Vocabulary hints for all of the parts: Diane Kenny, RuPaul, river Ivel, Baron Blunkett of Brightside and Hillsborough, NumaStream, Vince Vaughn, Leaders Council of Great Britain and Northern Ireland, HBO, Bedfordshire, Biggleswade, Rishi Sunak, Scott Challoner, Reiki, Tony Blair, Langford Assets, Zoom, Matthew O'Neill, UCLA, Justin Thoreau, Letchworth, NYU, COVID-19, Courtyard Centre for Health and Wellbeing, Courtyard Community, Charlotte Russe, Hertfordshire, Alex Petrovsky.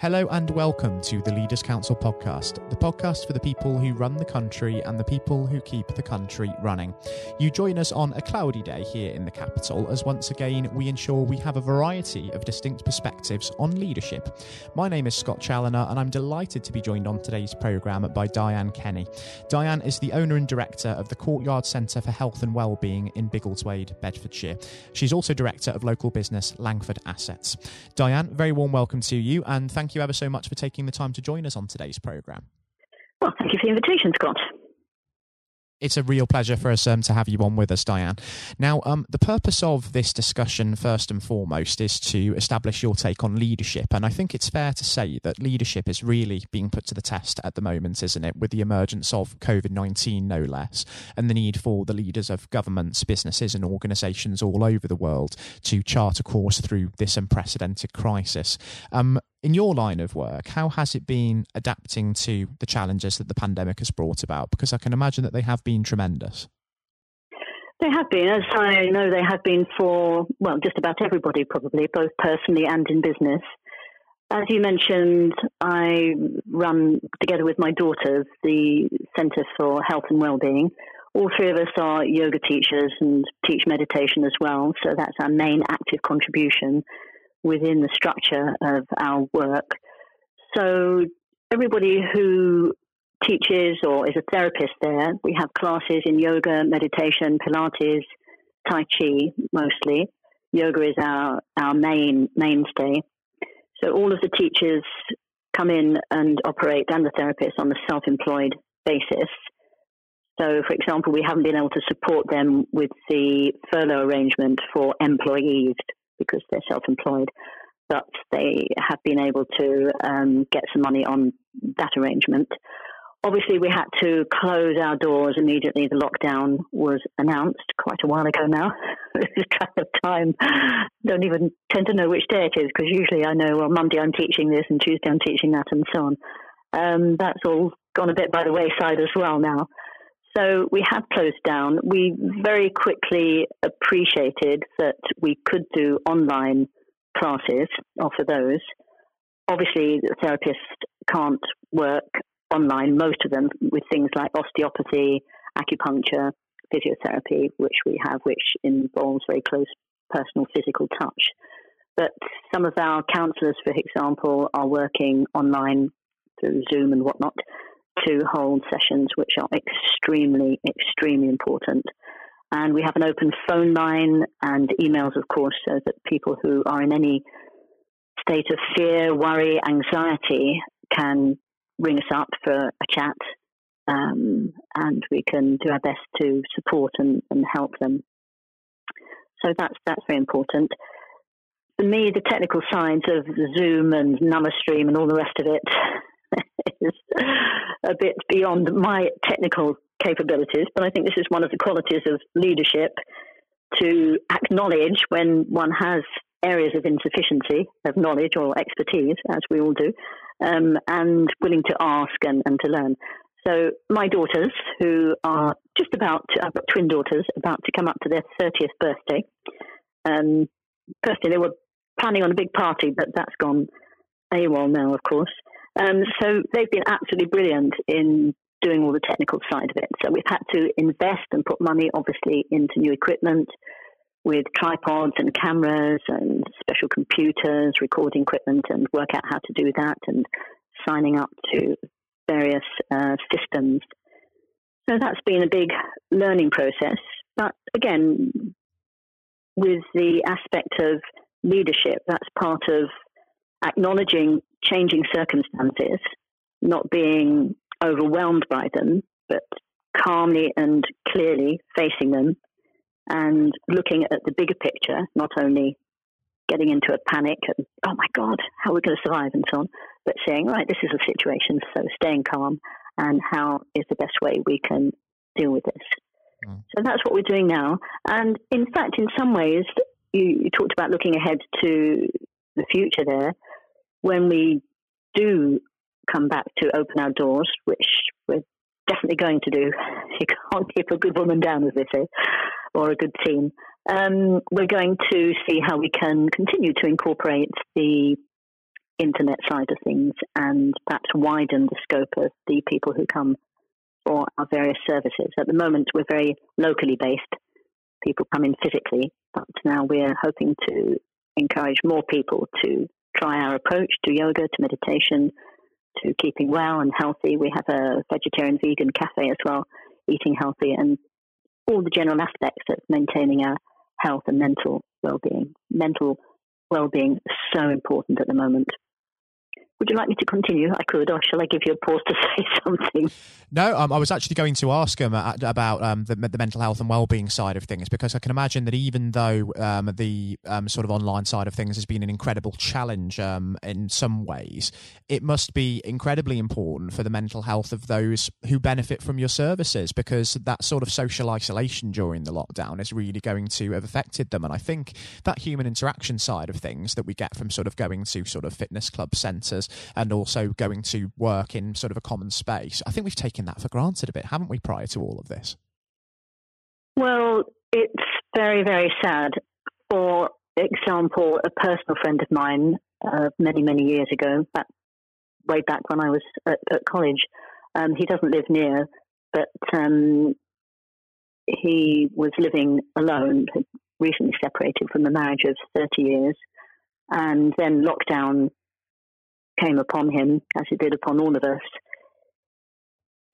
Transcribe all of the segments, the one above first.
Hello and welcome to the Leaders Council podcast, the podcast for the people who run the country and the people who keep the country running. You join us on a cloudy day here in the capital, as once again we ensure we have a variety of distinct perspectives on leadership. My name is Scott Challoner and I'm delighted to be joined on today's programme by Diane Kenny. Diane is the owner and director of the Courtyard Centre for Health and Wellbeing in Biggleswade, Bedfordshire. She's also director of local business Langford Assets. Diane, very warm welcome to you and thank you ever so much for taking the time to join us on today's programme. Well, thank you for the invitation, Scott. It's a real pleasure for us to have you on with us, Diane. Now, the purpose of this discussion, first and foremost, is to establish your take on leadership. And I think it's fair to say that leadership is really being put to the test at the moment, isn't it, with the emergence of COVID-19, no less, and the need for the leaders of governments, businesses and organisations all over the world to chart a course through this unprecedented crisis. In your line of work, how has it been adapting to the challenges that the pandemic has brought about? Because I can imagine that they have been tremendous. They have been, as I know they have been for, well, just about everybody probably, both personally and in business. As you mentioned, I run, together with my daughters, the Centre for Health and Wellbeing. All three of us are yoga teachers and teach meditation as well, so that's our main active contribution within the structure of our work. So everybody who teaches or is a therapist there, we have classes in yoga, meditation, Pilates, Tai Chi mostly. Yoga is our mainstay. So all of the teachers come in and operate, and the therapists, on a self-employed basis. So, for example, we haven't been able to support them with the furlough arrangement for employees, because they're self-employed, but they have been able to get some money on that arrangement. Obviously, we had to close our doors immediately. The lockdown was announced quite a while ago now. This is track of time. Don't even tend to know which day it is, because usually I know, well, Monday I'm teaching this and Tuesday I'm teaching that and so on. That's all gone a bit by the wayside as well now. So we have closed down. We very quickly appreciated that we could do online classes, offer those. Obviously, the therapists can't work online, most of them, with things like osteopathy, acupuncture, physiotherapy, which we have, which involves very close personal physical touch. But some of our counsellors, for example, are working online through Zoom and whatnot, to hold sessions which are extremely, extremely important. And we have an open phone line and emails, of course, so that people who are in any state of fear, worry, anxiety can ring us up for a chat, and we can do our best to support and help them. So that's very important. For me, the technical sides of Zoom and NumaStream and all the rest of it is a bit beyond my technical capabilities, but I think this is one of the qualities of leadership, to acknowledge when one has areas of insufficiency of knowledge or expertise, as we all do, and willing to ask and to learn. So my daughters, who are just about, I've got twin daughters, about to come up to their 30th birthday. Personally, they were planning on a big party, but that's gone AWOL now, of course. So they've been absolutely brilliant in doing all the technical side of it. So we've had to invest and put money, obviously, into new equipment with tripods and cameras and special computers, recording equipment, and work out how to do that and signing up to various systems. So that's been a big learning process. But again, with the aspect of leadership, that's part of acknowledging changing circumstances, not being overwhelmed by them, but calmly and clearly facing them and looking at the bigger picture, not only getting into a panic and, oh my God, how are we going to survive and so on, but saying, right, this is the situation, so staying calm and how is the best way we can deal with this. Mm. So that's what we're doing now. And in fact, in some ways, you talked about looking ahead to the future there. When we do come back to open our doors, which we're definitely going to do, you can't keep a good woman down, as they say, or a good team, we're going to see how we can continue to incorporate the internet side of things and perhaps widen the scope of the people who come for our various services. At the moment, we're very locally based. People come in physically, but now we're hoping to encourage more people to try our approach to yoga, to meditation, to keeping well and healthy. We have a vegetarian, vegan cafe as well, eating healthy, and all the general aspects of maintaining our health and mental well-being. Mental well-being is so important at the moment. Would you like me to continue? I could, or shall I give you a pause to say something? No, I was actually going to ask him about the mental health and wellbeing side of things, because I can imagine that even though the sort of online side of things has been an incredible challenge in some ways, it must be incredibly important for the mental health of those who benefit from your services, because that sort of social isolation during the lockdown is really going to have affected them. And I think that human interaction side of things that we get from sort of going to sort of fitness club centres and also going to work in sort of a common space, I think we've taken that for granted a bit, haven't we, prior to all of this? Well, it's very, very sad. For example, a personal friend of mine many, many years ago, way back when I was at college, he doesn't live near, but he was living alone, had recently separated from a marriage of 30 years, and then lockdown came upon him, as it did upon all of us.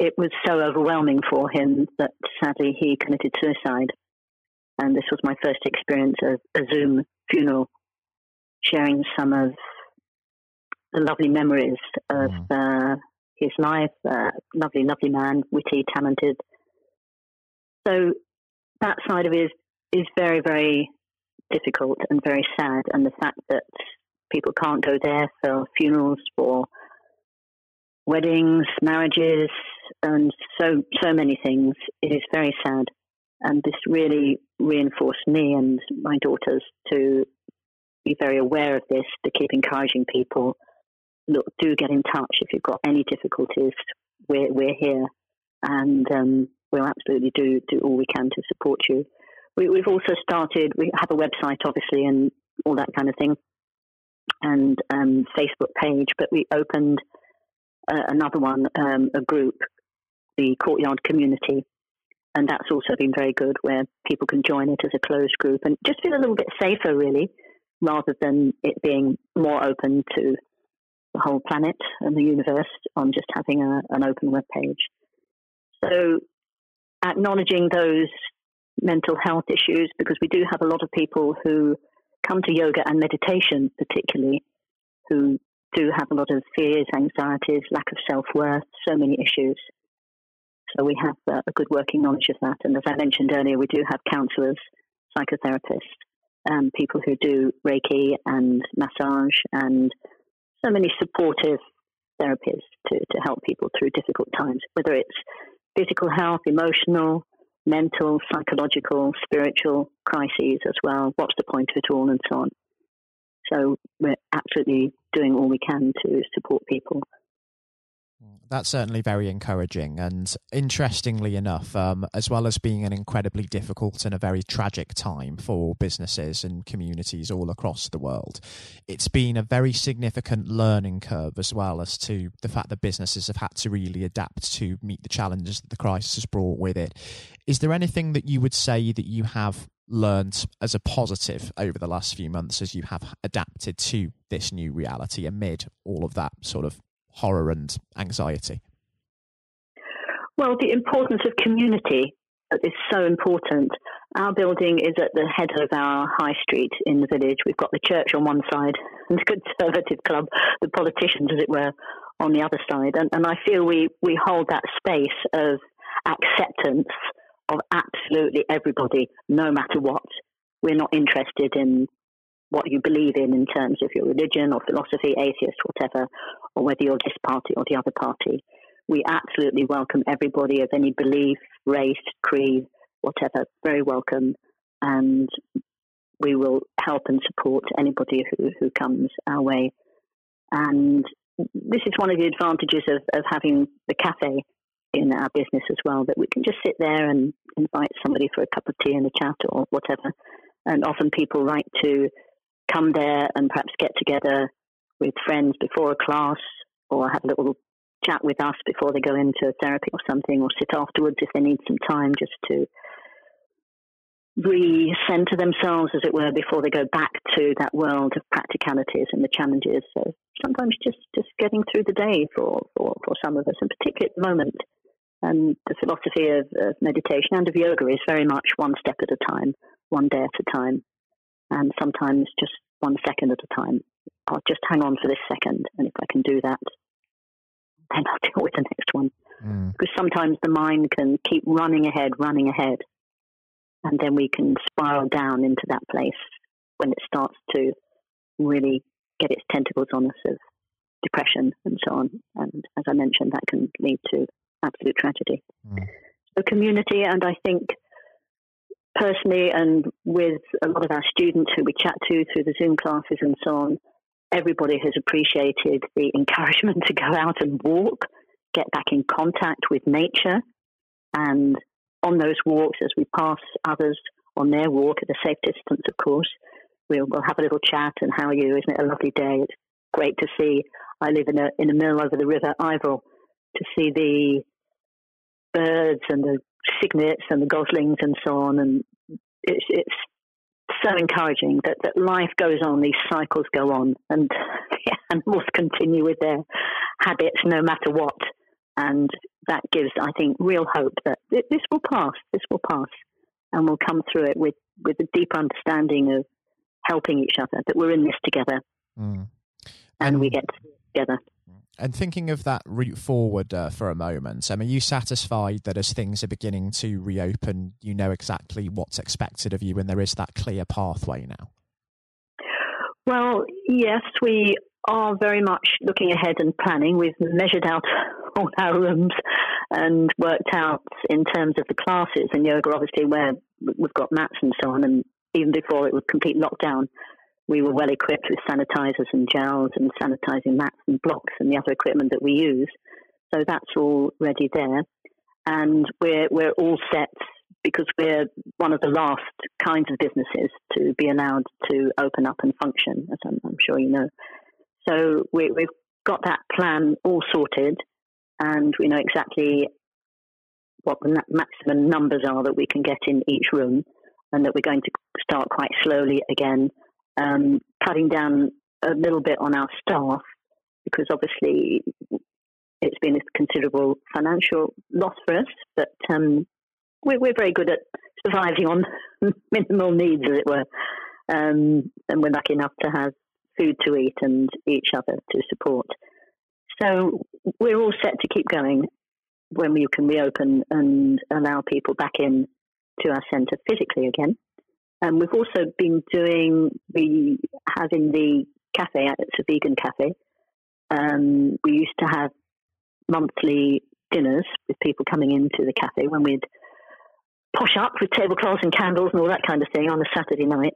It was so overwhelming for him that sadly he committed suicide. And this was my first experience of a Zoom funeral, sharing some of the lovely memories of his life. Lovely, lovely man, witty, talented. So that side of it is very, very difficult and very sad. And the fact that people can't go there for funerals, for weddings, marriages, and so many things. It is very sad. And this really reinforced me and my daughters to be very aware of this, to keep encouraging people. Look, do get in touch if you've got any difficulties. We're here, and we'll absolutely do all we can to support you. We've also started, we have a website, obviously, and all that kind of thing, and Facebook page, but we opened another one, a group, the Courtyard Community, and that's also been very good, where people can join it as a closed group and just feel a little bit safer, really, rather than it being more open to the whole planet and the universe on just having an open web page. So acknowledging those mental health issues, because we do have a lot of people who come to yoga and meditation particularly, who do have a lot of fears, anxieties, lack of self-worth, so many issues. So we have a good working knowledge of that. And as I mentioned earlier, we do have counsellors, psychotherapists, people who do Reiki and massage and so many supportive therapies to help people through difficult times, whether it's physical health, emotional, mental, psychological, spiritual crises as well. What's the point of it all, and so on. So we're absolutely doing all we can to support people. That's certainly very encouraging. And interestingly enough, as well as being an incredibly difficult and a very tragic time for businesses and communities all across the world, it's been a very significant learning curve as well as to the fact that businesses have had to really adapt to meet the challenges that the crisis has brought with it. Is there anything that you would say that you have learned as a positive over the last few months as you have adapted to this new reality amid all of that sort of horror and anxiety? Well, the importance of community is so important. Our building is at the head of our high street in the village. We've got the church on one side and the Conservative Club, the politicians, as it were, on the other side. And I feel we hold that space of acceptance of absolutely everybody, no matter what. We're not interested in what you believe in terms of your religion or philosophy, atheist, whatever, or whether you're this party or the other party. We absolutely welcome everybody of any belief, race, creed, whatever, very welcome. And we will help and support anybody who comes our way. And this is one of the advantages of having the cafe in our business as well, that we can just sit there and invite somebody for a cup of tea and a chat or whatever. And often people like to come there and perhaps get together with friends before a class, or have a little chat with us before they go into therapy or something, or sit afterwards if they need some time just to recenter themselves, as it were, before they go back to that world of practicalities and the challenges. So sometimes just getting through the day for some of us, and particularly at the moment. And the philosophy of meditation and of yoga is very much one step at a time, one day at a time, and sometimes just 1 second at a time. I'll just hang on for this second, and if I can do that, then I'll deal with the next one. Mm. Because sometimes the mind can keep running ahead, and then we can spiral down into that place when it starts to really get its tentacles on us of depression and so on. And as I mentioned, that can lead to absolute tragedy. Mm. So community, and I think personally, and with a lot of our students who we chat to through the Zoom classes and so on, everybody has appreciated the encouragement to go out and walk, get back in contact with nature, and on those walks, as we pass others on their walk at a safe distance, of course, we'll have a little chat and how are you? Isn't it a lovely day? It's great to see. I live in a mill over the river Ivel, to see the birds and the cygnets and the goslings and so on. And it's so encouraging that life goes on, these cycles go on, and the animals continue with their habits no matter what. And that gives, I think, real hope that this will pass, and we'll come through it with a deep understanding of helping each other, that we're in this together. Mm. And we get together. And thinking of that route forward for a moment, I mean, are you satisfied that as things are beginning to reopen, you know exactly what's expected of you and there is that clear pathway now? Well, yes, we are very much looking ahead and planning. We've measured out all our rooms and worked out in terms of the classes and yoga, obviously, where we've got mats and so on. And even before it was complete lockdown, we were well equipped with sanitizers and gels and sanitizing mats and blocks and the other equipment that we use. So that's all ready there. And we're all set because we're one of the last kinds of businesses to be allowed to open up and function, as I'm sure you know. So we've got that plan all sorted, and we know exactly what the maximum numbers are that we can get in each room, and that we're going to start quite slowly again, cutting down a little bit on our staff, because obviously it's been a considerable financial loss for us, but we're very good at surviving on minimal needs, as it were, and we're lucky enough to have food to eat and each other to support. So we're all set to keep going when we can reopen and allow people back in to our centre physically again. And we've also been having the cafe, it's a vegan cafe. We used to have monthly dinners with people coming into the cafe when we'd posh up with tablecloths and candles and all that kind of thing on a Saturday night,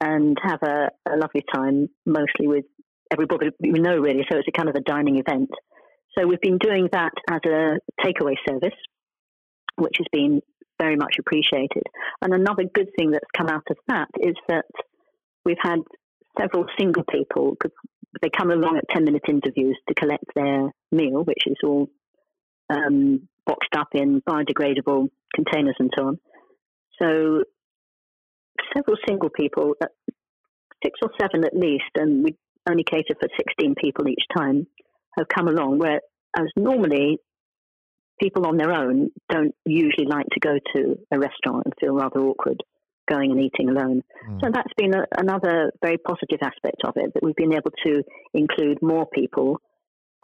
and have a lovely time, mostly with everybody we know, really. So it's a kind of a dining event. So we've been doing that as a takeaway service, which has been very much appreciated. And another good thing that's come out of that is that we've had several single people, because they come along at 10-minute interviews to collect their meal, which is all boxed up in biodegradable containers and so on. So several single people, 6 or 7 at least, and we only cater for 16 people each time, have come along, whereas normally people on their own don't usually like to go to a restaurant and feel rather awkward going and eating alone. Mm. So that's been another very positive aspect of it, that we've been able to include more people,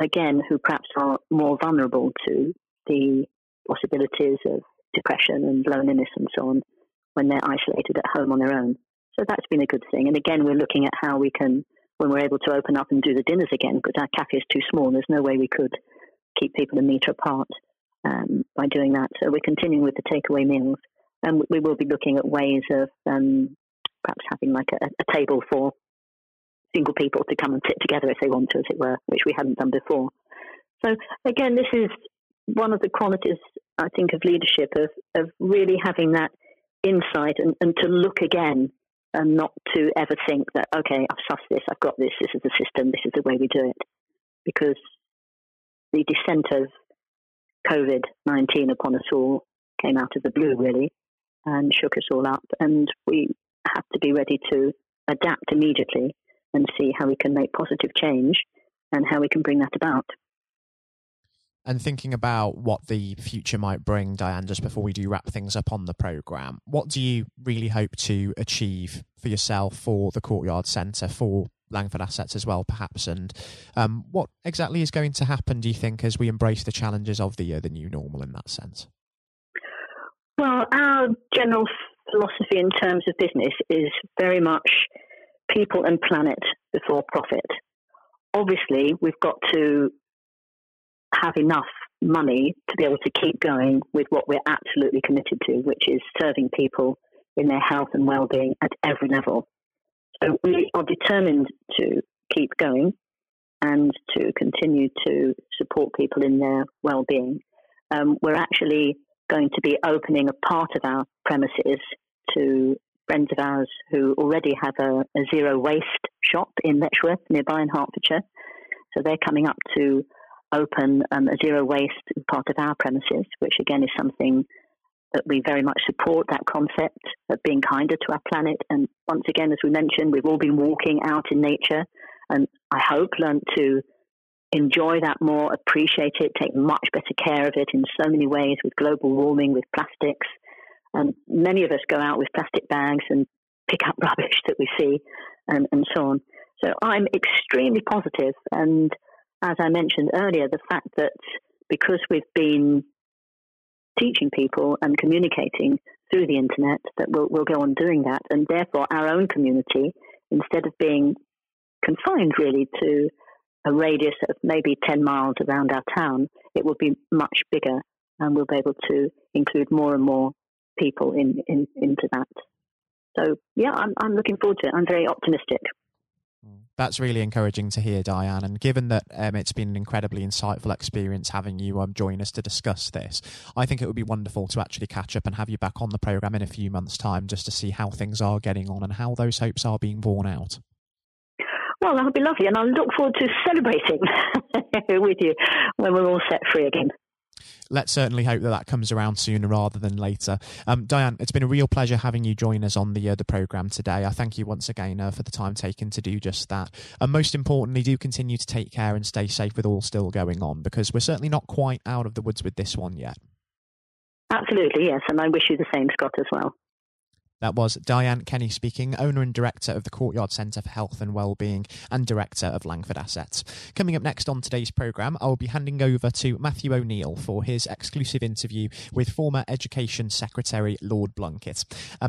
again, who perhaps are more vulnerable to the possibilities of depression and loneliness and so on when they're isolated at home on their own. So that's been a good thing. And again, we're looking at how we can, when we're able to open up and do the dinners again, because our cafe is too small, there's no way we could keep people a metre apart by doing that. So we're continuing with the takeaway meals. And we will be looking at ways of perhaps having like a table for single people to come and sit together if they want to, as it were, which we hadn't done before. So again, this is one of the qualities, I think, of leadership, of really having that insight and to look again and not to ever think that, okay, I've sussed this, I've got this, this is the system, this is the way we do it. Because the descent of COVID-19 upon us all came out of the blue, really, and shook us all up. And we had to be ready to adapt immediately and see how we can make positive change and how we can bring that about. And thinking about what the future might bring, Diane, just before we do wrap things up on the programme, what do you really hope to achieve for yourself, for the Courtyard Centre, for Langford Assets as well, perhaps? And what exactly is going to happen, do you think, as we embrace the challenges of the new normal in that sense? Well, our general philosophy in terms of business is very much people and planet before profit. Obviously, we've got to have enough money to be able to keep going with what we're absolutely committed to, which is serving people in their health and well-being at every level. So we are determined to keep going and to continue to support people in their well-being. We're actually going to be opening a part of our premises to friends of ours who already have a zero-waste shop in Letchworth, nearby in Hertfordshire. So they're coming up to open a zero-waste part of our premises, which again is something that we very much support, that concept of being kinder to our planet. And once again, as we mentioned, we've all been walking out in nature and I hope learned to enjoy that more, appreciate it, take much better care of it in so many ways with global warming, with plastics. And many of us go out with plastic bags and pick up rubbish that we see and so on. So I'm extremely positive. And as I mentioned earlier, the fact that because we've been teaching people and communicating through the internet, that we'll go on doing that. And therefore, our own community, instead of being confined really to a radius of maybe 10 miles around our town, it will be much bigger and we'll be able to include more and more people into that. So, yeah, I'm looking forward to it. I'm very optimistic. That's really encouraging to hear, Diane, and given that it's been an incredibly insightful experience having you join us to discuss this, I think it would be wonderful to actually catch up and have you back on the programme in a few months' time just to see how things are getting on and how those hopes are being borne out. Well, that would be lovely, and I look forward to celebrating with you when we're all set free again. Let's certainly hope that comes around sooner rather than later. Diane, it's been a real pleasure having you join us on the programme today. I thank you once again for the time taken to do just that. And most importantly, do continue to take care and stay safe with all still going on, because we're certainly not quite out of the woods with this one yet. Absolutely, yes. And I wish you the same, Scott, as well. That was Diane Kenny speaking, owner and director of the Courtyard Centre for Health and Wellbeing and director of Langford Assets. Coming up next on today's programme, I will be handing over to Matthew O'Neill for his exclusive interview with former Education Secretary Lord Blunkett.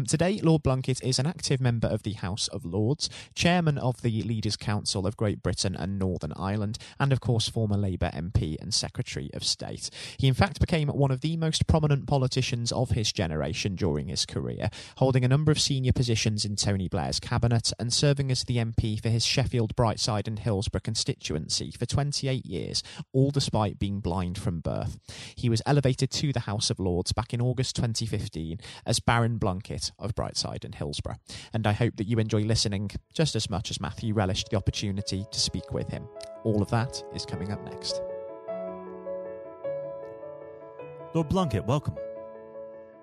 Today, Lord Blunkett is an active member of the House of Lords, chairman of the Leaders Council of Great Britain and Northern Ireland, and of course former Labour MP and Secretary of State. He in fact became one of the most prominent politicians of his generation during his career, holding a number of senior positions in Tony Blair's cabinet and serving as the MP for his Sheffield, Brightside and Hillsborough constituency for 28 years, all despite being blind from birth. He was elevated to the House of Lords back in August 2015 as Baron Blunkett of Brightside and Hillsborough. And I hope that you enjoy listening just as much as Matthew relished the opportunity to speak with him. All of that is coming up next. Lord Blunkett, welcome.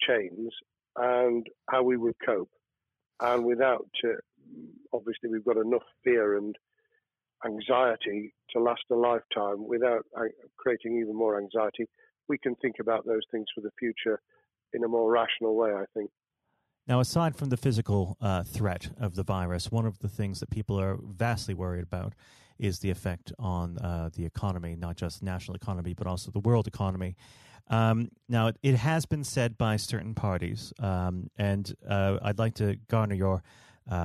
chains and how we would cope. And without, obviously, we've got enough fear and anxiety to last a lifetime. Without creating even more anxiety, we can think about those things for the future in a more rational way, I think. Now, aside from the physical threat of the virus, one of the things that people are vastly worried about is the effect on the economy, not just national economy, but also the world economy. Now, it has been said by certain parties, and I'd like to garner your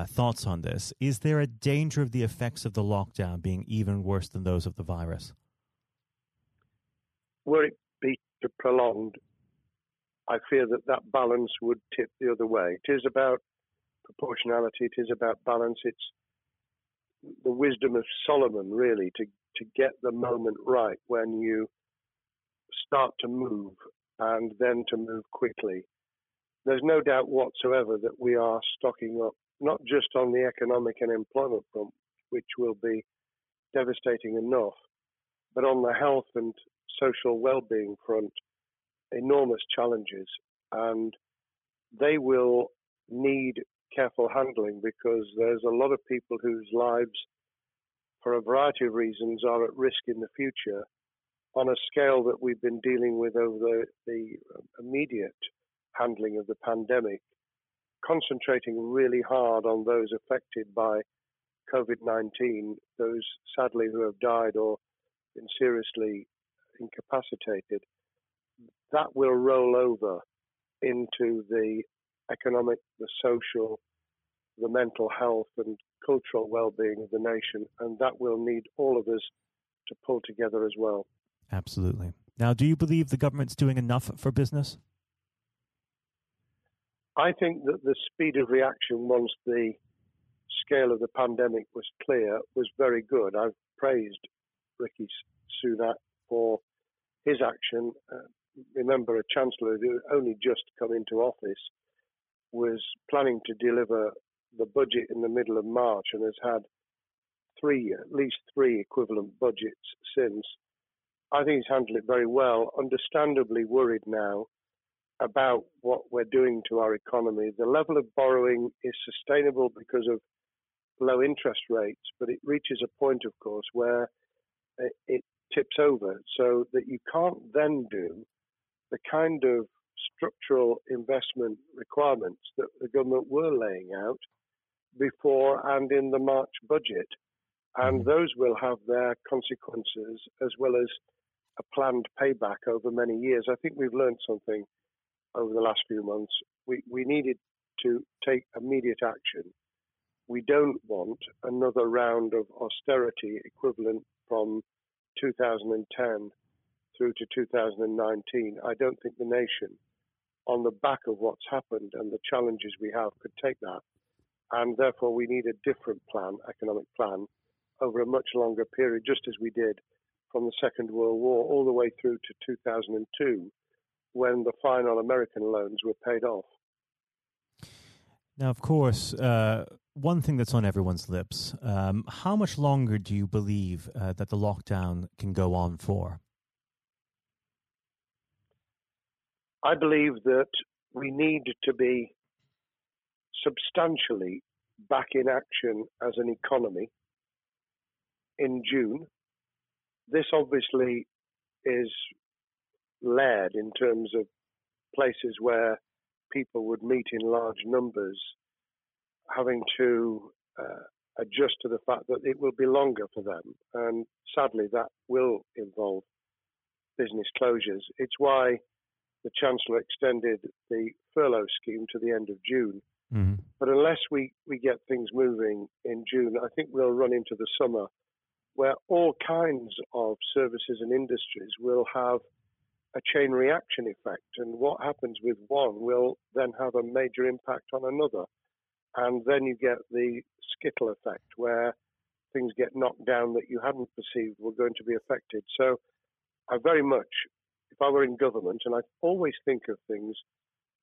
thoughts on this. Is there a danger of the effects of the lockdown being even worse than those of the virus? Were it be prolonged, I fear that balance would tip the other way. It is about proportionality. It is about balance. It's the wisdom of Solomon, really, to get the moment right when you start to move and then to move quickly. There's no doubt whatsoever that we are stocking up, not just on the economic and employment front, which will be devastating enough, but on the health and social well-being front, enormous challenges. And they will need careful handling because there's a lot of people whose lives, for a variety of reasons, are at risk in the future on a scale that we've been dealing with over the immediate handling of the pandemic, concentrating really hard on those affected by COVID-19, those sadly who have died or been seriously incapacitated. That will roll over into the economic, the social, the mental health and cultural well-being of the nation, and that will need all of us to pull together as well. Absolutely. Now, do you believe the government's doing enough for business? I think that the speed of reaction once the scale of the pandemic was clear was very good. I've praised Rishi Sunak for his action. Remember, a chancellor who only just come into office was planning to deliver the budget in the middle of March and has had at least three equivalent budgets since. I think he's handled it very well. Understandably worried now about what we're doing to our economy. The level of borrowing is sustainable because of low interest rates, but it reaches a point, of course, where it tips over so that you can't then do the kind of structural investment requirements that the government were laying out before and in the March budget. And those will have their consequences as well as a planned payback over many years. I think we've learned something over the last few months. We needed to take immediate action. We don't want another round of austerity equivalent from 2010 through to 2019. I don't think the nation, on the back of what's happened and the challenges we have, could take that. And therefore, we need a different plan, economic plan, over a much longer period, just as we did from the Second World War all the way through to 2002, when the final American loans were paid off. Now, of course, one thing that's on everyone's lips, how much longer do you believe that the lockdown can go on for? I believe that we need to be substantially back in action as an economy in June. This obviously is layered in terms of places where people would meet in large numbers, having to adjust to the fact that it will be longer for them. And sadly, that will involve business closures. It's why the Chancellor extended the furlough scheme to the end of June. Mm-hmm. But unless we get things moving in June, I think we'll run into the summer where all kinds of services and industries will have a chain reaction effect. And what happens with one will then have a major impact on another. And then you get the skittle effect where things get knocked down that you hadn't perceived were going to be affected. So I very much, if I were in government, and I always think of things